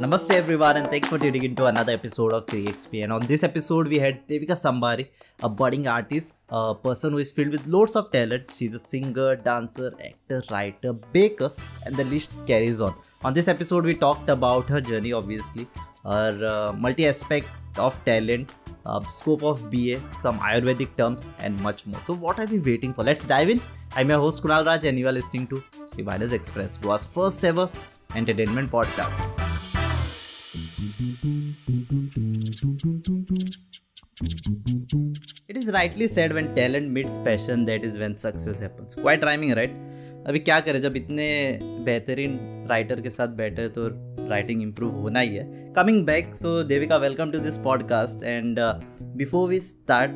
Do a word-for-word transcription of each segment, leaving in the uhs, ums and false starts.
Namaste everyone and thanks for tuning into another episode of three X P, and on this episode we had Devika Sambari, a budding artist, a person who is filled with loads of talent. She's a singer, dancer, actor, writer, baker, and the list carries on. On this episode we talked about her journey, obviously, her uh, multi-aspect of talent, uh, scope of B A, some Ayurvedic terms and much more. So what are we waiting for? Let's dive in. I'm your host Kunal Raj and you are listening to Rewinders Express, Goa's first ever entertainment podcast. It is rightly said, when talent meets passion, that is when success happens. Quite rhyming, right? अभी क्या करें, जब इतने बेहतरीन writer के साथ बैठे तो राइटिंग इम्प्रूव होना ही है. Coming back, so Devika, welcome to this podcast. And before we start,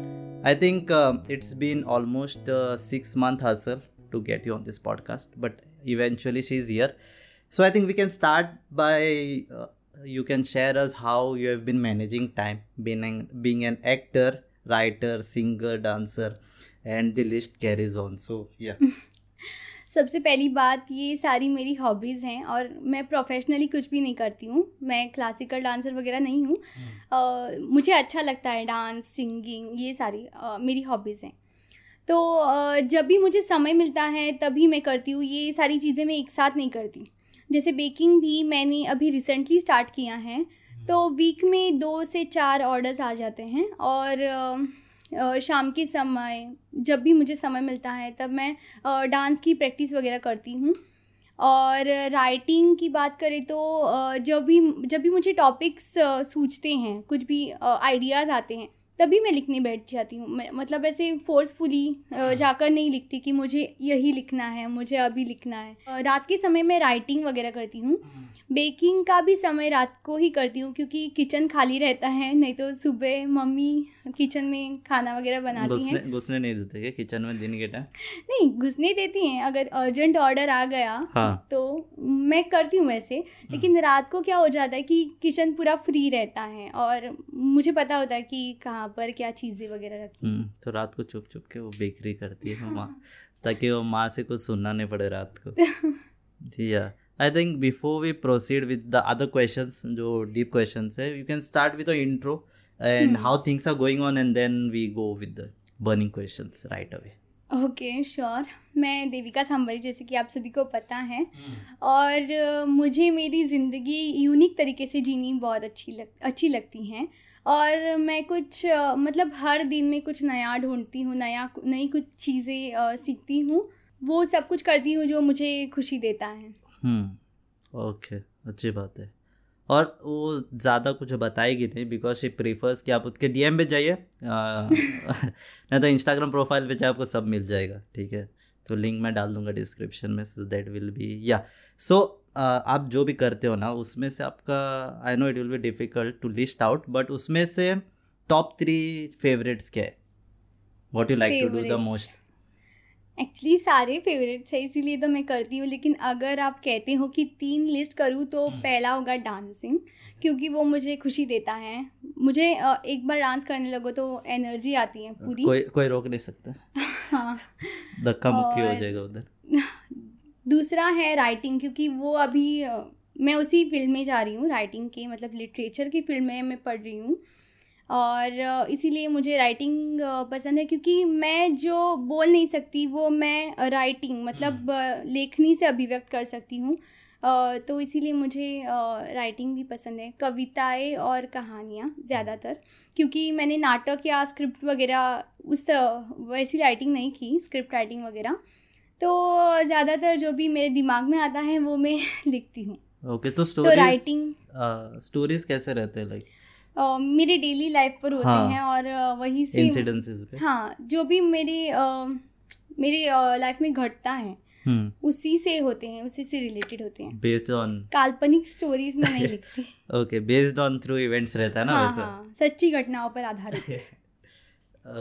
I think it's been almost six month hustle to get you on this podcast, but eventually she is here. So I think we can start by uh, you can share us how you have been managing time, being an, being an actor, writer, singer, dancer, and the list carries on. So yeah. सबसे पहली बात, ये सारी मेरी hobbies हैं और मैं professionally कुछ भी नहीं करती हूँ. मैं क्लासिकल डांसर वगैरह नहीं हूँ. hmm. uh, मुझे अच्छा लगता है डांस, सिंगिंग, ये सारी uh, मेरी हॉबीज़ हैं. तो uh, जब भी मुझे समय मिलता है तभी मैं करती हूँ. ये सारी चीज़ें मैं एक साथ नहीं करती. जैसे बेकिंग भी मैंने अभी रिसेंटली स्टार्ट किया है, तो वीक में दो से चार ऑर्डर्स आ जाते हैं और शाम के समय जब भी मुझे समय मिलता है तब मैं डांस की प्रैक्टिस वगैरह करती हूँ. और राइटिंग की बात करें तो जब भी जब भी मुझे टॉपिक्स सूझते हैं, कुछ भी आइडियाज़ आते हैं, तभी मैं लिखने बैठ जाती हूँ. मतलब ऐसे फोर्सफुली जाकर नहीं लिखती कि मुझे यही लिखना है, मुझे अभी लिखना है. रात के समय मैं राइटिंग वगैरह करती हूँ. बेकिंग का भी समय रात को ही करती हूँ क्योंकि किचन खाली रहता है, नहीं तो सुबह मम्मी किचन में खाना वगैरह बनाती हैं. घुसने नहीं देते क्या किचन में दिन के टाइम? नहीं, घुसने देती हैं अगर अर्जेंट ऑर्डर आ गया. हाँ. तो मैं करती हूँ वैसे, लेकिन रात को क्या हो जाता है कि किचन पूरा फ्री रहता है और मुझे पता होता है कि कहाँ पर क्या चीज़ें वगैरह रखी. तो रात को चुप चुप के वो बेकरी करती है माँ, ताकि वो माँ से कुछ सुनना नहीं पड़े रात को. जी हाँ. I think before we proceed with the other questions, जो deep questions है, you can start with the intro and hmm. how things are going on, and then we go with the burning questions right away. Okay, sure. मैं देविका सांबरी, जैसे कि आप सभी को पता है, hmm. और मुझे मेरी ज़िंदगी यूनिक तरीके से जीनी बहुत अच्छी लग अच्छी लगती हैं. और मैं कुछ मतलब हर दिन में कुछ नया ढूंढती हूँ, नया नई कुछ चीज़ें सीखती हूँ. वो सब कुछ करती हूँ जो मुझे खुशी देता है. हम्म, ओके, अच्छी बात है. और वो ज़्यादा कुछ बताएगी नहीं बिकॉज शी प्रीफर्स कि आप उसके डीएम पे जाइए, नहीं तो इंस्टाग्राम प्रोफाइल पे जाए, आपको सब मिल जाएगा. ठीक है, तो लिंक मैं डाल दूंगा डिस्क्रिप्शन में, सो दैट विल बी या. सो आप जो भी करते हो ना, उसमें से आपका, I know it will be difficult to list out, but उसमें से टॉप थ्री फेवरेट्स क्या है? What you like to do the most? Actually सारे फेवरेट्स है, इसीलिए तो मैं करती हूँ. लेकिन अगर आप कहते हो कि तीन लिस्ट करूँ तो पहला होगा डांसिंग, क्योंकि वो मुझे खुशी देता है. मुझे एक बार डांस करने लगो तो एनर्जी आती है पूरी, कोई कोई रोक नहीं सकता. हाँ, धक्का मुक्की हो जाएगा उधर. दूसरा है राइटिंग, क्योंकि वो अभी मैं उसी फील्ड में जा रही हूँ, राइटिंग के मतलब लिटरेचर की फील्ड में मैं पढ़ रही हूँ, और इसीलिए मुझे राइटिंग पसंद है. क्योंकि मैं जो बोल नहीं सकती वो मैं राइटिंग मतलब लेखनी से अभिव्यक्त कर सकती हूँ, तो इसीलिए मुझे राइटिंग भी पसंद है. कविताएं और कहानियाँ ज़्यादातर, क्योंकि मैंने नाटक या स्क्रिप्ट वगैरह उस वैसी राइटिंग नहीं की, स्क्रिप्ट राइटिंग वगैरह. तो ज़्यादातर जो भी मेरे दिमाग में आता है वो मैं लिखती हूँ. ओके, तो राइटिंग स्टोरीज कैसे रहते हैं? लाइक Uh, मेरे डेली लाइफ पर होते हाँ, हैं और uh, वहीं से इंसिडेंसेस पे. हाँ, जो भी मेरे uh, मेरे uh, लाइफ में घटता है हुँ. उसी से होते हैं, उसी से रिलेटेड होते हैं. बेस्ड ऑन काल्पनिक स्टोरीज में नहीं लिखती. Okay, based on through events रहता है ना. हाँ, हाँ, सच्ची घटनाओं पर आधारित.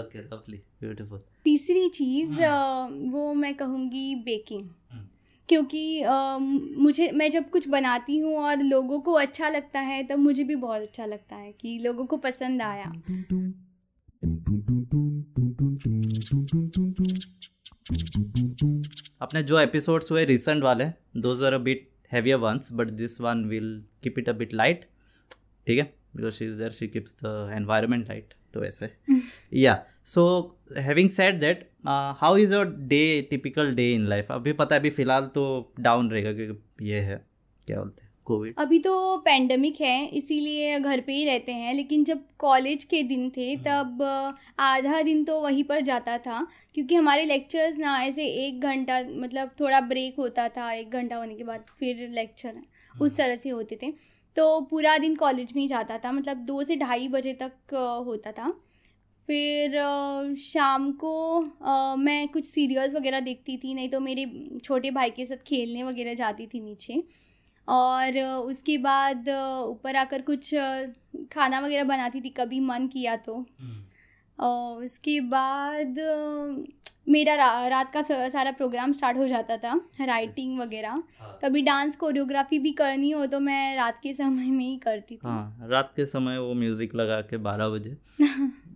Okay, lovely, beautiful. तीसरी चीज़ uh, वो मैं कहूँगी बेकिंग, क्योंकि uh, मुझे मैं जब कुछ बनाती हूँ और लोगों को अच्छा लगता है तब तो मुझे भी बहुत अच्छा लगता है कि लोगों को पसंद आया. अपने जो एपिसोड्स हुए रिसेंट वाले, those are a bit heavier ones, but this one will keep it a bit light, ठीक है, because she is there, she keeps the environment light. तो ऐसे yeah so having said that, how is your day, typical day in life? अभी पता है अभी फ़िलहाल तो डाउन रहेगा क्योंकि ये है, क्या बोलते हैं, कोविड, अभी तो पैंडमिक है, इसीलिए घर पे ही रहते हैं. लेकिन जब कॉलेज के दिन थे तब आधा दिन तो वहीं पर जाता था, क्योंकि हमारे लेक्चर्स ना ऐसे एक घंटा, मतलब थोड़ा ब्रेक होता था, एक घंटा होने के बाद फिर लेक्चर, उस तरह से होते थे. तो पूरा दिन कॉलेज में ही जाता था, मतलब दो से ढाई बजे तक होता था. फिर शाम को मैं कुछ सीरियल्स वगैरह देखती थी, नहीं तो मेरे छोटे भाई के साथ खेलने वगैरह जाती थी नीचे. और उसके बाद ऊपर आकर कुछ खाना वगैरह बनाती थी, कभी मन किया तो. और उसके बाद मेरा रा, रात का सारा प्रोग्राम स्टार्ट हो जाता था, राइटिंग वगैरह, कभी डांस कोरियोग्राफी भी करनी हो तो मैं रात के समय में ही करती थी. हाँ, रात के समय वो म्यूज़िक लगा के बारह बजे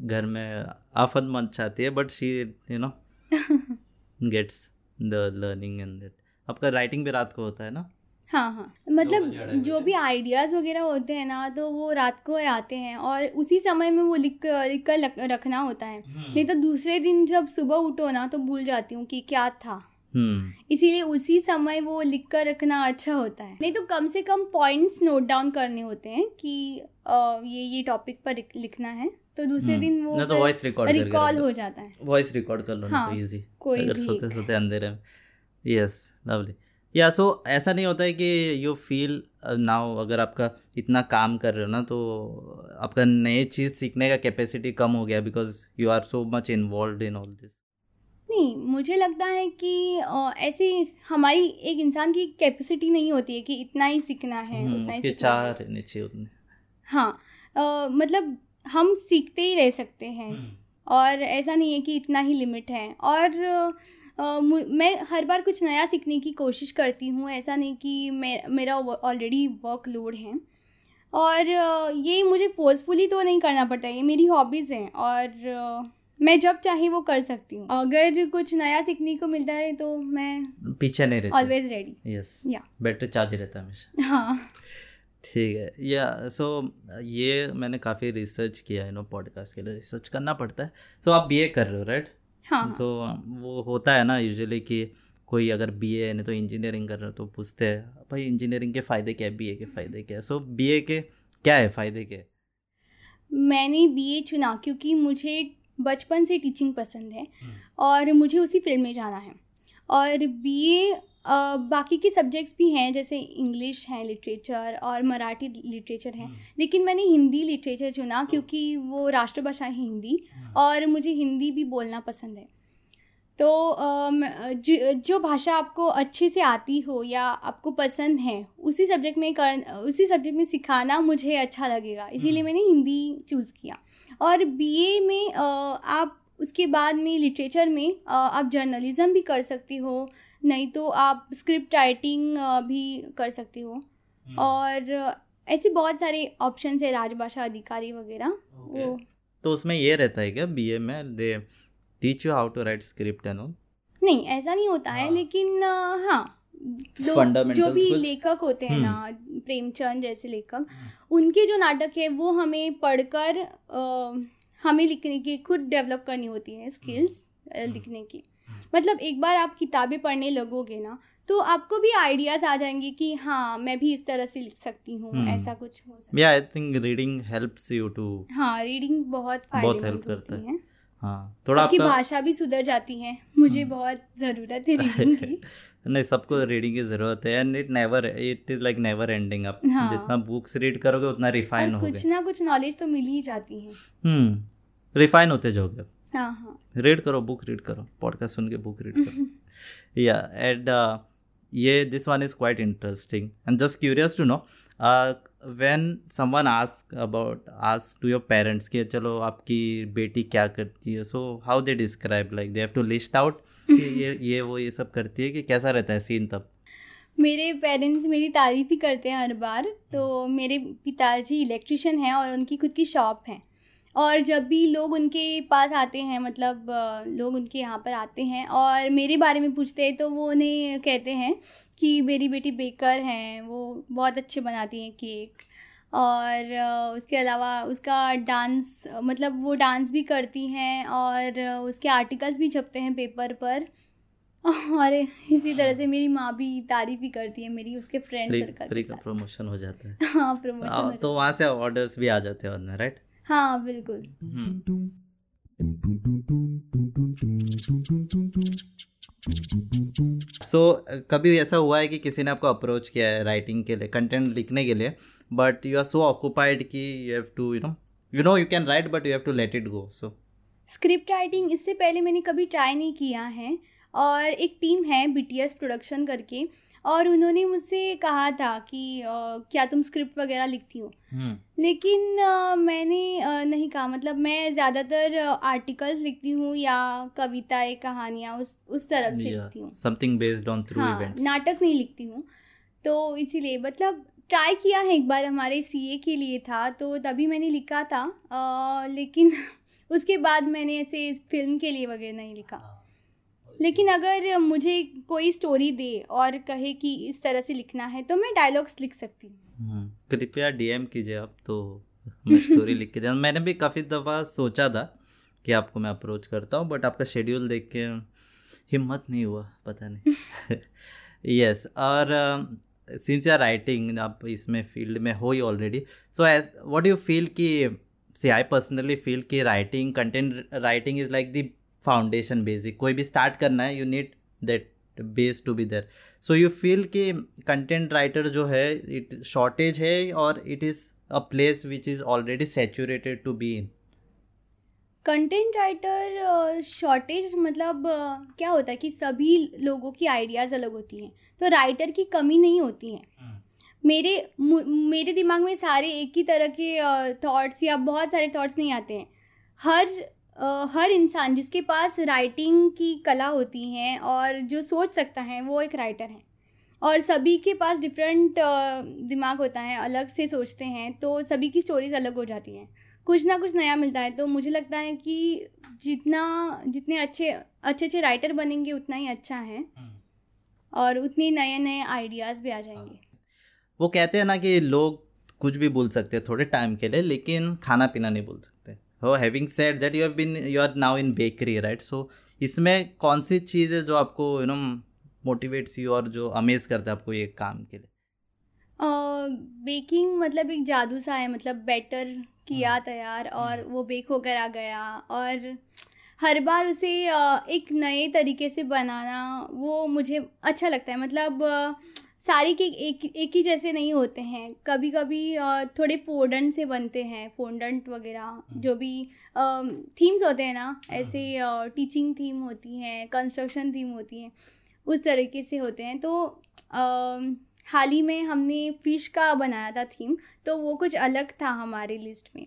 घर में आफत मच जाती है, but she you know gets the learning and that. आपका राइटिंग भी रात को होता है ना? हाँ हाँ, मतलब जो भी आइडियाज़ वगैरह होते हैं ना तो वो रात को आते हैं और उसी समय में वो लिख लिख कर रखना होता है, नहीं तो दूसरे दिन जब सुबह उठो ना तो भूल जाती हूँ कि क्या था. इसीलिए उसी समय वो लिख कर रखना अच्छा होता है, नहीं तो कम से कम पॉइंट्स नोट डाउन करने होते हैं कि ये ये टॉपिक पर लिखना है, तो दूसरे दिन वो रिकॉल हो जाता है. वॉइस रिकॉर्ड कर लो ना, इजी, अगर सोते सोते अंधेरे में. Yes, lovely. या सो ऐसा नहीं होता है कि यू फील नाउ, अगर आपका इतना काम कर रहे हो ना तो आपका नई चीज़ सीखने का कैपेसिटी कम हो गया because you are so much involve in all this? नहीं, मुझे लगता है कि ऐसे हमारी एक इंसान की कैपेसिटी नहीं होती है कि इतना ही सीखना है, उतना ही सीखना है, चार नीचे उतने. हाँ, आ, मतलब हम सीखते ही रह सकते हैं और ऐसा नहीं है कि इतना ही लिमिट है. और Uh, मैं हर बार कुछ नया सीखने की कोशिश करती हूँ, ऐसा नहीं कि मे, मेरा ऑलरेडी वर्क लोड है. और ये मुझे फोर्सफुली तो नहीं करना पड़ता, ये मेरी हॉबीज़ हैं और मैं जब चाहे वो कर सकती हूँ. अगर कुछ नया सीखने को मिलता है तो मैं पीछे नहीं रहती, always ready. Yes, yeah better charge रहता है हमेशा. हाँ, ठीक है. या सो ये मैंने काफ़ी रिसर्च किया है, नो पॉडकास्ट के लिए रिसर्च करना पड़ता है. सो आप बी ए कर रहे हो, राइट? हाँ. सो so, वो होता है ना यूजुअली कि कोई अगर बीए है ना तो इंजीनियरिंग कर रहा तो पूछते हैं भाई इंजीनियरिंग के फ़ायदे क्या है, बीए के फ़ायदे क्या है? सो so, बीए के क्या है फ़ायदे के? मैंने बीए चुना क्योंकि मुझे बचपन से टीचिंग पसंद है और मुझे उसी फील्ड में जाना है. और बीए बाकी के सब्जेक्ट्स भी हैं, जैसे इंग्लिश है, लिटरेचर और मराठी लिटरेचर है, लेकिन मैंने हिंदी लिटरेचर चुना क्योंकि वो राष्ट्रभाषा है हिंदी और मुझे हिंदी भी बोलना पसंद है. तो जो भाषा आपको अच्छे से आती हो या आपको पसंद है उसी सब्जेक्ट में कर उसी सब्जेक्ट में सिखाना मुझे अच्छा लगेगा, इसीलिए मैंने हिंदी चूज़ किया. और बीए में आप उसके बाद में लिटरेचर में आप जर्नलिज़म भी कर सकती हो, नहीं तो आप स्क्रिप्ट राइटिंग भी कर सकती हो. और ऐसे बहुत सारे ऑप्शन है, राजभाषा अधिकारी वगैरह. okay. वो तो उसमें ये रहता है क्या बीए में, they teach you how to write script and all? नहीं, ऐसा नहीं होता है. लेकिन हाँ, जो भी लेखक होते हैं ना, प्रेमचंद जैसे लेखक, उनके जो नाटक है वो हमें पढ़कर हमें लिखने की खुद डेवलप करनी होती है स्किल्स लिखने की. मतलब एक बार आप किताबें पढ़ने लगोगे ना तो आपको भी आइडियाज़ आ जाएंगे कि हाँ मैं भी इस तरह से लिख सकती हूँ, ऐसा कुछ हो सकता है. या I think reading helps you too. हाँ, रीडिंग बहुत बहुत हेल्प करता है. हाँ, थोड़ा आपकी भाषा भी सुधर जाती है. मुझे बहुत ज़रूरत है रीडिंग की. नहीं, सबको रीडिंग की ज़रूरत है and it never it is like never ending. आप जितना बुक्स रीड करोगे उतना रिफाइन होगे, कुछ ना कुछ नॉलेज तो मिल ही जाती है. हम्म, रिफाइन होते जाओगे. हाँ हाँ, रीड करो, बुक रीड करो, पॉडकास्ट सुन के बुक रीड करो. या एंड ये this one is quite interesting and just curious to know, when someone ask about ask to your parents कि चलो आपकी बेटी क्या करती है, so how they describe, like they have to list out ये ये वो ये सब करती है कि कैसा रहता है सीन? तब मेरे पेरेंट्स मेरी तारीफ ही करते हैं हर बार. तो मेरे पिताजी इलेक्ट्रिशियन हैं और उनकी खुद की शॉप है, और जब भी लोग उनके पास आते हैं, मतलब लोग उनके यहाँ पर आते हैं और मेरे बारे में पूछते हैं, तो वो उन्हें कहते हैं कि मेरी बेटी बेकर हैं, वो बहुत अच्छे बनाती हैं केक, और उसके अलावा उसका डांस, मतलब वो डांस भी करती हैं और उसके आर्टिकल्स भी छपते हैं पेपर पर। और इसी तरह से मेरी माँ भी तारीफ़ भी करती है मेरी, उसके फ्रेंड सर्कल फ्री का प्रमोशन हो जाता है। हाँ, प्रमोशन। तो वहाँ से ऑर्डर्स भी आ जाते हैं, राइट? हाँ, बिल्कुल। सो so, कभी ऐसा हुआ है कि किसी ने आपको अप्रोच किया है राइटिंग के लिए, कंटेंट लिखने के लिए, but you are so occupied कि you have to you know you know you can write but you have to let it go? So script writing इससे पहले मैंने कभी ट्राई नहीं किया है। और एक टीम है बी टी एस प्रोडक्शन करके, और उन्होंने मुझसे कहा था कि आ, क्या तुम स्क्रिप्ट वगैरह लिखती हो? hmm. लेकिन आ, मैंने आ, नहीं कहा, मतलब मैं ज़्यादातर आर्टिकल्स लिखती हूँ या कविताएं, कहानियाँ उस उस तरफ से yeah. लिखती हूँ, something based on through events, नाटक नहीं लिखती हूँ। तो इसीलिए मतलब ट्राई किया है, एक बार हमारे सी ए के लिए था तो तभी मैंने लिखा था, आ, लेकिन उसके बाद मैंने ऐसे फिल्म के लिए वगैरह नहीं लिखा। लेकिन अगर मुझे कोई स्टोरी दे और कहे कि इस तरह से लिखना है तो मैं डायलॉग्स लिख सकती हूँ। कृपया डी एम कीजिए आप, तो मैं स्टोरी लिख के देना। मैंने भी काफ़ी दफ़ा सोचा था कि आपको मैं अप्रोच करता हूँ, बट आपका शेड्यूल देख के हिम्मत नहीं हुआ, पता नहीं। यस yes, और सिंस यू आर राइटिंग, आप इसमें फील्ड में हो ही already, so as what you feel कि सी आई पर्सनली फील कि writing, content writing is like the foundation basic. कोई भी स्टार्ट करना है, you need that base to be there. So you feel कि कंटेंट राइटर जो है it shortage है, और it is a place which is already saturated to be in? Content writer shortage मतलब uh, क्या होता है कि सभी लोगों की आइडियाज़ अलग होती हैं, तो राइटर की कमी नहीं होती है। hmm. मेरे मेरे दिमाग में सारे एक ही तरह के थॉट्स uh, या बहुत सारे थॉट्स नहीं आते हैं। हर Uh, हर इंसान जिसके पास राइटिंग की कला होती है और जो सोच सकता है वो एक राइटर है, और सभी के पास डिफरेंट uh, दिमाग होता है, अलग से सोचते हैं, तो सभी की स्टोरीज अलग हो जाती हैं, कुछ ना कुछ नया मिलता है। तो मुझे लगता है कि जितना जितने अच्छे अच्छे अच्छे राइटर बनेंगे उतना ही अच्छा है, और उतने नए नए आइडियाज़ भी आ जाएंगे। वो कहते हैं ना कि लोग कुछ भी भूल सकते हैं थोड़े टाइम के लिए, लेकिन खाना पीना नहीं भूल सकते। हो having said that, you have been you are now in bakery, right? So इसमें कौन सी चीज़ है जो आपको यू नो मोटिवेट्स यू और जो अमेज करता है आपको ये काम के लिए? बेकिंग uh, मतलब एक जादू सा है, मतलब बैटर किया हाँ. तैयार और हाँ. वो बेक होकर आ गया, और हर बार उसे uh, एक नए तरीके से बनाना वो मुझे अच्छा लगता है। मतलब uh, सारे केक एक एक ही जैसे नहीं होते हैं, कभी कभी थोड़े फोर्डेंट से बनते हैं, फोर्डेंट वगैरह जो भी थीम्स होते हैं ना, ऐसे टीचिंग थीम होती हैं, कंस्ट्रक्शन थीम होती हैं, उस तरीके से होते हैं। तो हाल ही में हमने फिश का बनाया था थीम, तो वो कुछ अलग था हमारी लिस्ट में।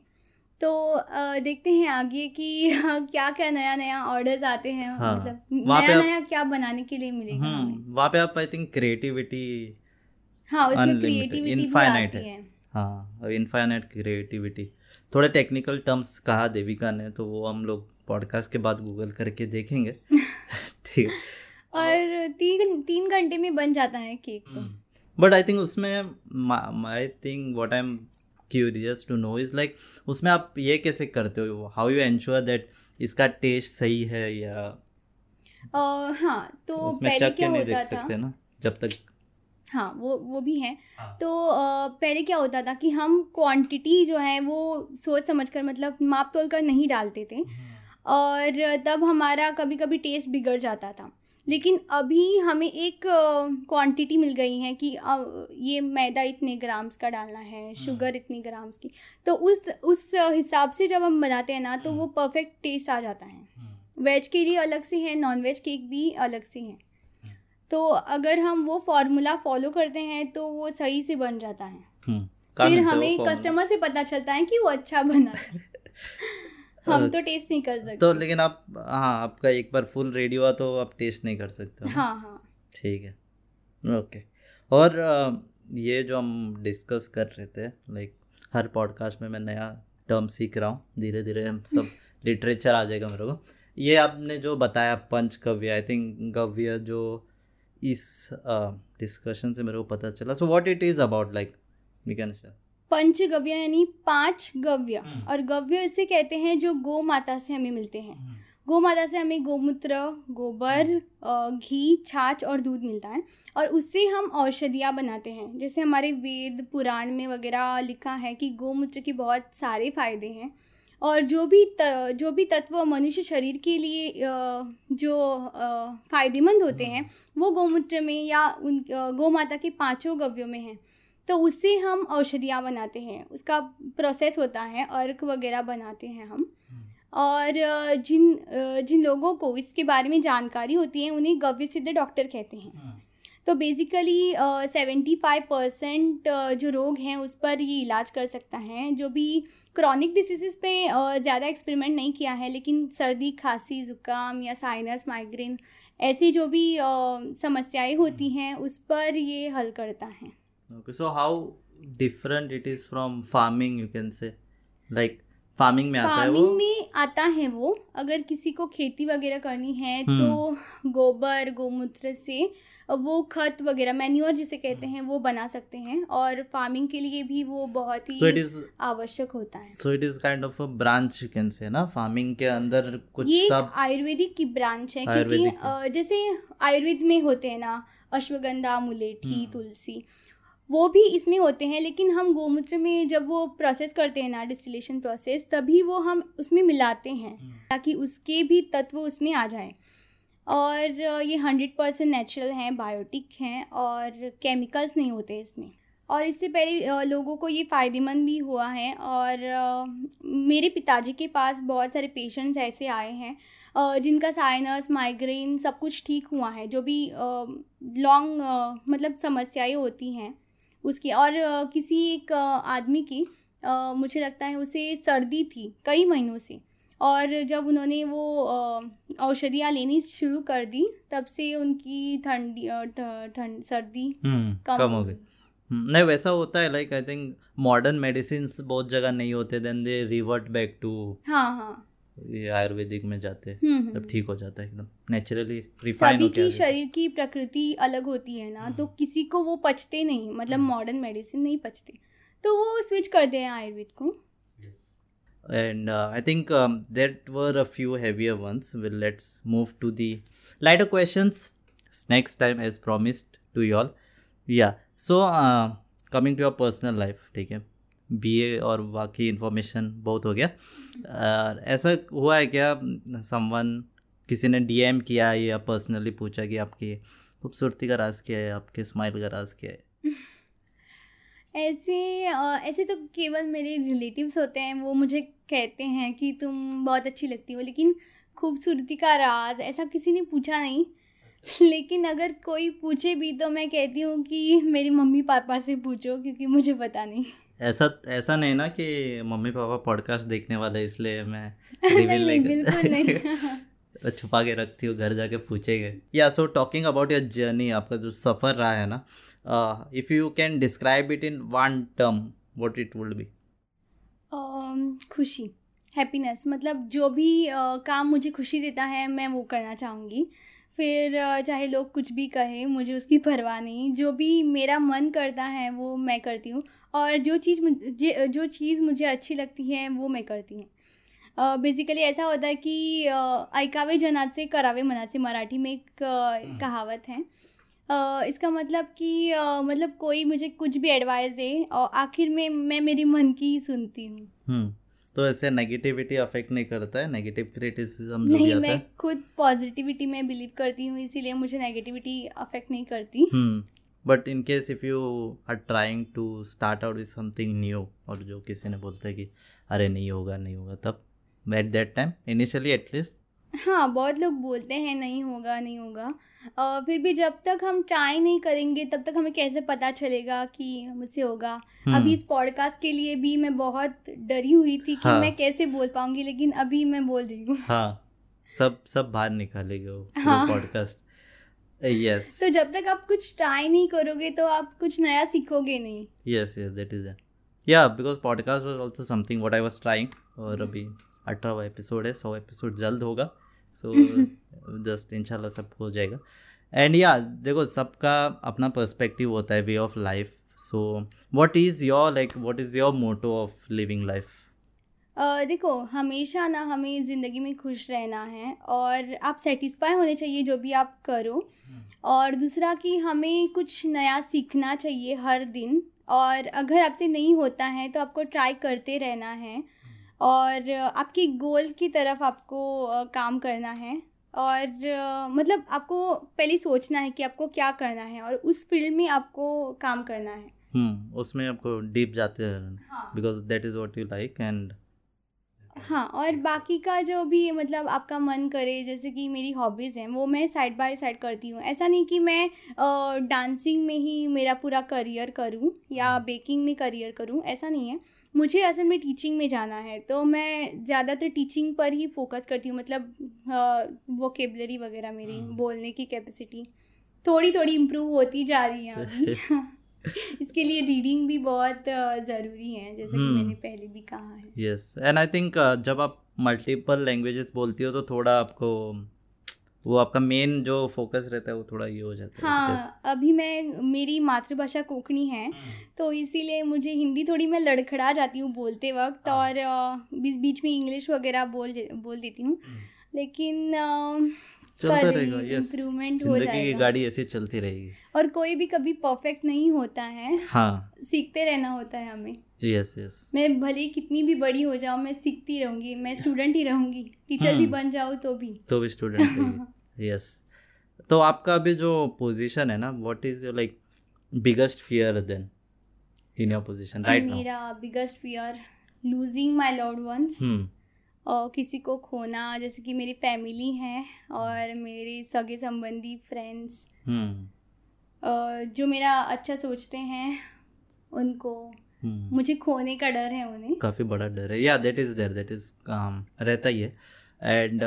तो देखते हैं आगे कि क्या क्या नया नया ऑर्डर्स आते हैं, हाँ, मतलब नया नया क्या बनाने के लिए मिलेगा हमें। वहाँ पे आप आई थिंक क्रिएटिविटी, हाँ उसमें क्रिएटिविटी इनफाइनाइट है, हाँ इनफाइनाइट क्रिएटिविटी। थोड़े टेक्निकल टर्म्स कहा देविका ने, तो वो हम लोग पॉडकास्ट के बाद गूगल करके देखेंगे। ठीक। और तीन तीन घंटे में बन जाता है केक, बट आई थिंक उसमें I think what I am curious to know is like उसमें आप ये कैसे करते हो, हाउ यू एंश्योर दैट इसका टेस्ट सही है? या uh, हाँ तो पहले क्या होता था ना, जब तक हाँ वो वो भी है हाँ. तो uh, पहले क्या होता था कि हम क्वांटिटी जो है वो सोच समझ कर, मतलब माप तोल कर नहीं डालते थे, और तब हमारा कभी कभी टेस्ट बिगड़ जाता था। लेकिन अभी हमें एक क्वांटिटी uh, मिल गई है कि uh, ये मैदा इतने ग्राम्स का डालना है, शुगर इतने ग्राम्स की, तो उस उस हिसाब से जब हम बनाते हैं ना तो वो परफेक्ट टेस्ट आ जाता है। वेज के लिए अलग से है, नॉन वेज केक भी अलग से है, तो अगर हम वो फार्मूला फॉलो करते हैं तो वो सही से बन जाता है। फिर हमें कस्टमर से पता चलता है कि वो अच्छा बना है। हम तो टेस्ट नहीं कर सकते। तो लेकिन आप हाँ आपका एक बार फुल रेडी हुआ तो आप टेस्ट नहीं कर सकते। हाँ हाँ ठीक है, ओके। और ये जो हम डिस्कस कर रहे थे, लाइक हर पॉडकास्ट में मैं नया टर्म सीख रहा हूँ, धीरे धीरे हम सब लिटरेचर आ जाएगा मेरे को। ये आपने जो बताया पंचगव्य, आई थिंक गव्य, जो इस डिस्कशन uh, से मेरे को पता चला। So what it is about, like we can share. पंचगव्य यानी पांच गव्य, और गव्य इसे कहते हैं जो गौ माता से हमें मिलते हैं। गौ माता से हमें गोमूत्र, गोबर, घी, छाछ और दूध मिलता है, और उससे हम औषधियाँ बनाते हैं। जैसे हमारे वेद पुराण में वगैरह लिखा है कि गोमूत्र के बहुत सारे फायदे हैं, और जो भी त, जो भी तत्व मनुष्य शरीर के लिए जो फायदेमंद होते हैं वो गोमूत्र में या उन गौ माता के पाँचों गव्यों में हैं। तो उससे हम औषधियाँ बनाते हैं, उसका प्रोसेस होता है, अर्क वगैरह बनाते हैं हम। और जिन जिन लोगों को इसके बारे में जानकारी होती है उन्हें गव्य सिद्ध डॉक्टर कहते हैं। तो बेसिकली सेवेंटी फाइव परसेंट जो रोग हैं उस पर ये इलाज कर सकता है। जो भी क्रॉनिक डिसीज़ पे ज़्यादा एक्सपेरिमेंट नहीं किया है, लेकिन सर्दी, खांसी, ज़ुकाम या साइनस, माइग्रेन, ऐसी जो भी समस्याएं होती हैं उस पर ये हल करता है। Okay, so how different it is from farming, you can say, like farming में आता है वो फार्मिंग में आता है वो अगर किसी को खेती वगैरह करनी है तो गोबर, गोमूत्र से वो खत वगैरह, मैन्योर जिसे कहते हैं, वो बना सकते हैं, और फार्मिंग के लिए भी वो बहुत ही आवश्यक होता है। So it is kind of a branch, you can say, ना, फार्मिंग के अंदर कुछ सब। आयुर्वेदिक की ब्रांच है, क्योंकि जैसे आयुर्वेद में होते हैं ना अश्वगंधा, मुलेठी, तुलसी, वो भी इसमें होते हैं। लेकिन हम गोमूत्र में जब वो प्रोसेस करते हैं ना, डिस्टिलेशन प्रोसेस, तभी वो हम उसमें मिलाते हैं ताकि उसके भी तत्व उसमें आ जाए। और ये हंड्रेड परसेंट नेचुरल हैं, बायोटिक हैं और केमिकल्स नहीं होते इसमें। और इससे पहले लोगों को ये फ़ायदेमंद भी हुआ है। और मेरे पिताजी के पास बहुत सारे पेशेंट्स ऐसे आए हैं जिनका साइनस, माइग्रेन सब कुछ ठीक हुआ है, जो भी लॉन्ग मतलब समस्याएँ होती हैं उसकी। और किसी एक आदमी की, मुझे लगता है उसे सर्दी थी कई महीनों से, और जब उन्होंने वो औषधियाँ लेनी शुरू कर दी तब से उनकी ठंडी ठंड सर्दी कम, कम हो गई। नहीं, वैसा होता है, like I think modern medicine बहुत जगह नहीं होते, then they revert back to हाँ हाँ ये आयुर्वेदिक में जाते, तब ठीक हो जाता है एकदम नेचुरली, रिफाइन हो जाता है। सभी की शरीर की प्रकृति अलग होती है ना, तो किसी को वो पचते नहीं, मतलब मॉडर्न मेडिसिन नहीं पचते, तो वो स्विच कर दे आयुर्वेद को। And I think that were a few heavier ones. Well, let's move to the lighter questions next time as promised to you all. Yeah so coming to your personal life, ठीक है, BA और बाकी information बहुत हो गया। uh, ऐसा हुआ है क्या, समवन किसी ने डीएम किया या पर्सनली पूछा कि आपकी खूबसूरती का राज क्या है, आपके स्माइल का राज क्या है? ऐसे ऐसे तो केवल मेरे रिलेटिव्स होते हैं, वो मुझे कहते हैं कि तुम बहुत अच्छी लगती हो, लेकिन खूबसूरती का राज ऐसा किसी ने पूछा नहीं। लेकिन अगर कोई पूछे भी तो मैं कहती हूँ कि मेरी मम्मी पापा से पूछो, क्योंकि मुझे पता नहीं। ऐसा ऐसा नहीं ना कि मम्मी पापा पॉडकास्ट देखने वाले इसलिए मैं रिवील नहीं, बिल्कुल नहीं छुपा के रखती हूँ, घर जाके पूछेंगे। Yeah so talking about your journey, आपका जो सफ़र रहा है ना, if you can describe it in one term, what it would be? खुशी, हैप्पीनेस, मतलब जो भी uh, काम मुझे खुशी देता है मैं वो करना चाहूँगी। फिर चाहे लोग कुछ भी कहें, मुझे उसकी परवाह नहीं, जो भी मेरा मन करता है वो मैं करती हूँ, और जो चीज़ मुझे जो चीज़ मुझे अच्छी लगती है वो मैं करती हूँ। बेसिकली ऐसा होता है कि ऐकावे जनाचे करावे मनाचे, मराठी में एक कहावत है। इसका मतलब कि मतलब कोई मुझे कुछ भी एडवाइस दे और आखिर में मैं मेरी मन की ही सुनती हूँ। तो ऐसे नेगेटिविटी अफेक्ट नहीं करता है, नेगेटिव क्रिटिसिज्म जो नहीं, मैं खुद पॉजिटिविटी में बिलीव करती हूँ, इसीलिए मुझे नेगेटिविटी अफेक्ट नहीं करती। But in case if you are trying to start out with something new, और जो किसी ने बोलता है कि अरे नहीं होगा नहीं होगा, तब at that time initially at least, हाँ, बहुत लोग बोलते हैं नहीं होगा नहीं होगा, uh, फिर भी जब तक हम ट्राई नहीं करेंगे तब तक हमें कैसे पता चलेगा कि मुझसे होगा। अभी इस पॉडकास्ट के लिए भी मैं बहुत डरी हुई थी कि हाँ, मैं कैसे बोल पाऊंगी, लेकिन अभी मैं बोल रही हूँ। हाँ, सब सब बाहर निकालेगा वो पॉडकास्ट। यस, तो जब तक आप कुछ ट्राई नहीं करोगे तो आप कुछ नया सीखोगे नहीं। Yes yes, that is it. Yeah because podcast was also something what I was trying. और अभी अठारहवां एपिसोड है, सौ एपिसोड जल्द होगा. सो जस्ट इंशाल्लाह सब हो जाएगा. एंड या देखो सबका अपना पर्सपेक्टिव होता है, way of life. So what is your like what is your motto of living life? देखो हमेशा ना हमें ज़िंदगी में खुश रहना है और आप सेटिस्फाई होने चाहिए जो भी आप करो. और दूसरा कि हमें कुछ नया सीखना चाहिए हर दिन, और अगर आपसे नहीं होता है तो आपको ट्राई करते रहना है और आपकी गोल की तरफ आपको काम करना है. और मतलब आपको पहले सोचना है कि आपको क्या करना है और उस फील्ड में आपको काम करना है. हम्म उसमें आपको डीप जाते रहना, because that is what you like. And हाँ, और बाकी का जो भी मतलब आपका मन करे, जैसे कि मेरी हॉबीज़ हैं वो मैं साइड बाय साइड करती हूँ. ऐसा नहीं कि मैं डांसिंग में ही मेरा पूरा करियर करूँ या बेकिंग में करियर करूँ, ऐसा नहीं है. मुझे असल में टीचिंग में जाना है तो मैं ज़्यादातर टीचिंग पर ही फोकस करती हूँ. मतलब वोकेबलरी वगैरह, मेरी बोलने की कैपेसिटी थोड़ी थोड़ी इम्प्रूव होती जा रही है अभी. इसके लिए रीडिंग भी बहुत ज़रूरी है, जैसे hmm. कि मैंने पहले भी कहा है. यस, एंड आई थिंक जब आप मल्टीपल लैंग्वेजेस बोलती हो तो थोड़ा आपको वो आपका मेन जो फोकस रहता है वो थोड़ा ये हो जाता है. हाँ, अभी मैं मेरी मातृभाषा कोंकणी है तो इसीलिए मुझे हिंदी थोड़ी मैं लड़खड़ा जाती हूँ बोलते वक्त. हाँ. और बीच बीच में इंग्लिश वगैरह बोल बोल देती हूँ, लेकिन चलता रहेगा. यस, इम्प्रूवमेंट हो जाएगा. जिंदगी की गाड़ी ऐसे चलती रहेगी और कोई भी कभी परफेक्ट नहीं होता है. हाँ, सीखते रहना होता है हमें. यस यस, मैं भले कितनी भी बड़ी हो जाऊँ मैं सीखती रहूँगी, मैं स्टूडेंट ही रहूँगी. टीचर भी बन जाऊँ तो भी तो भी स्टूडेंट. यस, तो आपका अभी जो पोजीशन है ना, what is your like biggest fear then in your position right now? मेरा biggest fear losing my loved ones, और किसी को खोना, जैसे कि मेरी फैमिली है और मेरे सगे संबंधी फ्रेंड्स, जो मेरा अच्छा सोचते हैं उनको, मुझे खोने का डर है. उन्हें काफ़ी बड़ा डर है. Yeah that is there, that is रहता ही है. And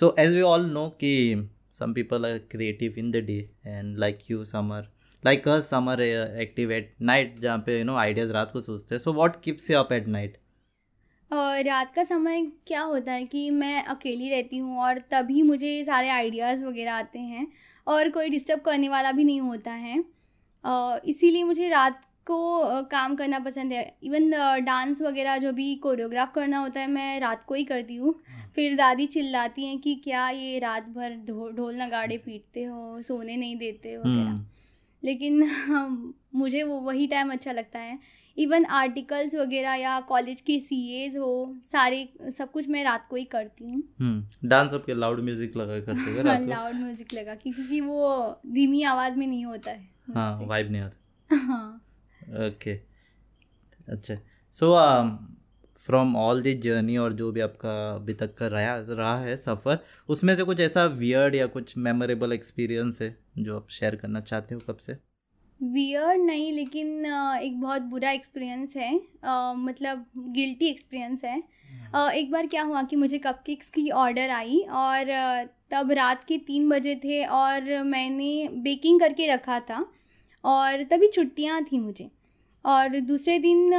so as we all know कि some people are creative in the day and like you some are like us some are active at night, जहाँ पे यू नो आइडियाज़ रात को सोचते हैं. So what keeps you up at night? और रात का समय क्या होता है कि मैं अकेली रहती हूँ और तभी मुझे सारे आइडियाज़ वगैरह आते हैं और कोई डिस्टर्ब करने वाला भी नहीं होता है. इसीलिए मुझे रात को काम करना पसंद है. इवन डांस वगैरह जो भी कोरियोग्राफ करना होता है मैं रात को ही करती हूँ. फिर दादी चिल्लाती हैं कि क्या ये रात भर ढोल नगाड़े पीटते हो, सोने नहीं देते वगैरह, लेकिन मुझे वो वही टाइम अच्छा लगता है. इवन आर्टिकल्स वगैरह या कॉलेज के सीएज हो, सारे सब कुछ मैं रात को ही करती हूँ. डांस आपके लाउड म्यूजिक लगा करते हो? हाँ, लाउड म्यूजिक लगा, क्योंकि वो धीमी आवाज़ में नहीं होता है. हाँ, वाइब नहीं होता. हाँ, ओके, अच्छा. So from all this journey और जो भी आपका अभी तक का रहा रहा है सफ़र, उसमें से कुछ ऐसा वियर्ड या कुछ मेमोरेबल एक्सपीरियंस है जो आप शेयर करना चाहते हो? कब से वियर्ड नहीं, लेकिन एक बहुत बुरा एक्सपीरियंस है. आ, मतलब गिल्टी एक्सपीरियंस है. आ, एक बार क्या हुआ कि मुझे कपकेक्स की ऑर्डर आई और तब रात के तीन बजे थे और मैंने बेकिंग करके रखा था और तभी छुट्टियां थी मुझे. और दूसरे दिन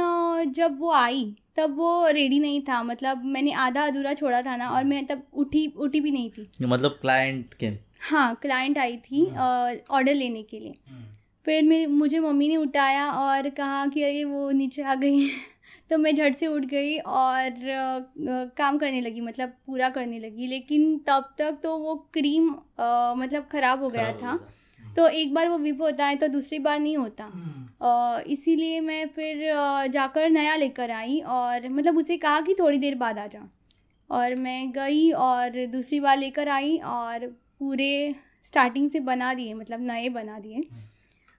जब वो आई तब वो रेडी नहीं था, मतलब मैंने आधा अधूरा छोड़ा था ना, और मैं तब उठी उठी भी नहीं थी. मतलब क्लाइंट के? हाँ, क्लाइंट आई थी ऑर्डर लेने के लिए. फिर मेरे मुझे मम्मी ने उठाया और कहा कि अरे वो नीचे आ गई. तो मैं झट से उठ गई और काम करने लगी, मतलब पूरा करने लगी. लेकिन तब तक तो वो क्रीम आ, मतलब ख़राब हो गया था. तो एक बार वो विप होता है तो दूसरी बार नहीं होता, इसीलिए मैं फिर जाकर नया लेकर आई. और मतलब उसे कहा कि थोड़ी देर बाद आ जा, और मैं गई और दूसरी बार लेकर आई और पूरे स्टार्टिंग से बना दिए, मतलब नए बना दिए.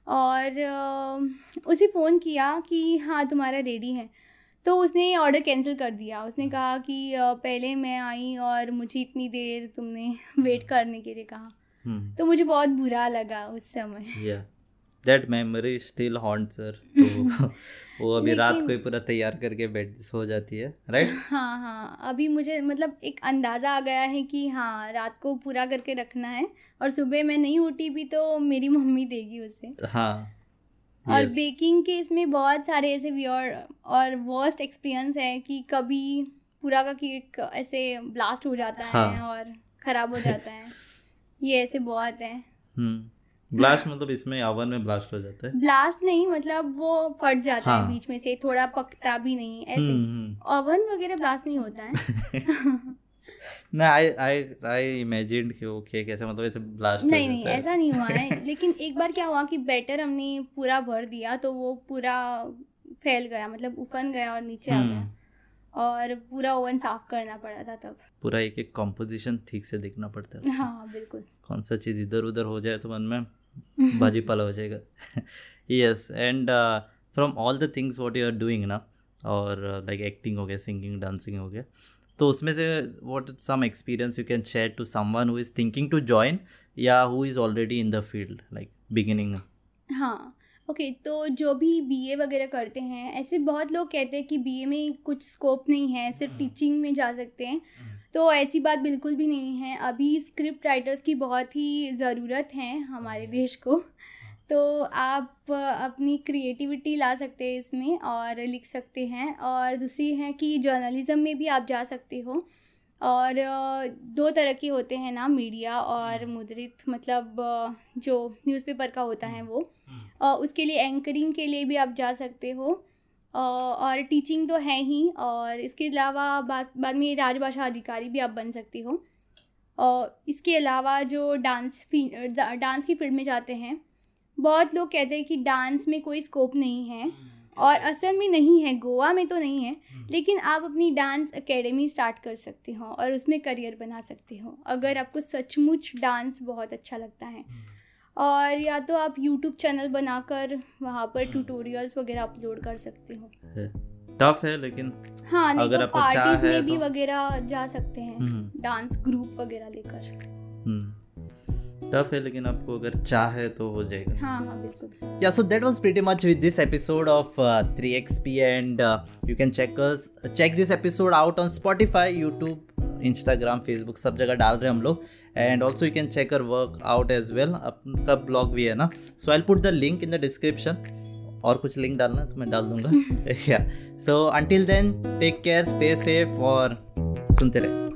और उसे फ़ोन किया कि हाँ तुम्हारा रेडी है, तो उसने ऑर्डर कैंसिल कर दिया. उसने कहा कि पहले मैं आई और मुझे इतनी देर तुमने वेट करने के लिए कहा. Hmm. तो मुझे बहुत बुरा लगा उस समय. That memory still haunts her. वो अभी रात को ही पूरा तैयार करके बेड सो जाती है राइट right? हाँ हाँ, अभी मुझे मतलब एक अंदाज़ा आ गया है कि हाँ रात को पूरा करके रखना है, और सुबह मैं नहीं उठी भी तो मेरी मम्मी देगी उसे. हाँ, और बेकिंग के इसमें बहुत सारे ऐसे वियर और वर्स्ट एक्सपीरियंस है कि कभी पूरा का केक ऐसे ब्लास्ट हो जाता है हाँ. और खराब हो जाता है ये ऐसे बहुत है ब्लास्ट मतलब इसमें ओवन में ब्लास्ट हो जाता है ब्लास्ट नहीं मतलब वो फट जाता हाँ. है बीच में से थोड़ा पकता भी नहीं ऐसे ओवन वगैरह ब्लास्ट नहीं होता है ना आई आई आई इमेजिन कि वो केक ऐसे मतलब ऐसे ब्लास्ट नहीं नहीं ऐसा नहीं हुआ है लेकिन एक बार क्या हुआ कि बैटर हमने पूरा भर दिया तो वो पूरा फैल गया मतलब उफन गया और नीचे आ गया और पूरा ओवन साफ करना पड़ा था तब पूरा एक एक कॉम्पोजिशन ठीक से देखना पड़ता था हाँ बिल्कुल कौन सा चीज़ इधर उधर हो जाए तो मन में भाजी पाला हो जाएगा yes and from all the things what you are doing ना और लाइक एक्टिंग हो गया सिंगिंग डांसिंग हो गया तो उसमें से what some experience you can share to someone who is thinking to join या who is already in the field like beginning हाँ ओके okay, तो जो भी बीए वगैरह करते हैं ऐसे बहुत लोग कहते हैं कि बीए में कुछ स्कोप नहीं है सिर्फ टीचिंग में जा सकते हैं तो ऐसी बात बिल्कुल भी नहीं है अभी स्क्रिप्ट राइटर्स की बहुत ही ज़रूरत है हमारे देश को तो आप अपनी क्रिएटिविटी ला सकते हैं इसमें और लिख सकते हैं और दूसरी है कि जर्नलिज़म में भी आप जा सकते हो और दो तरह के होते हैं ना मीडिया और मुद्रित मतलब जो न्यूज़पेपर का होता है वो और उसके लिए एंकरिंग के लिए भी आप जा सकते हो और टीचिंग तो है ही और इसके अलावा बाद में राजभाषा अधिकारी भी आप बन सकते हो और इसके अलावा जो डांस डांस की फील्ड में जाते हैं बहुत लोग कहते हैं कि डांस में कोई स्कोप नहीं है और असल में नहीं है गोवा में तो नहीं है लेकिन आप अपनी डांस एकेडमी स्टार्ट कर सकते हो और उसमें करियर बना सकते हो अगर आपको सचमुच डांस बहुत अच्छा लगता है और या तो आप यूट्यूब चैनल बनाकर वहाँ पर ट्यूटोरियल्स वगैरह अपलोड कर सकते हो टफ है लेकिन हाँ नहीं तो पार्टीज में भी वगैरह जा सकते हैं डांस ग्रुप वगैरह लेकर टफ है लेकिन आपको अगर चाहे तो हो जाएगा हाँ हाँ बिल्कुल yeah so that was pretty much with this episode of three X P and you can check us check this episode out on Spotify YouTube Instagram Facebook सब जगह डाल रहे हैं हम लोग and also you can check our work out as well आपका blog भी है ना so I will put the link in the description और कुछ लिंक डालना तो मैं डाल दूंगा या सो until then take care stay safe और सुनते रहे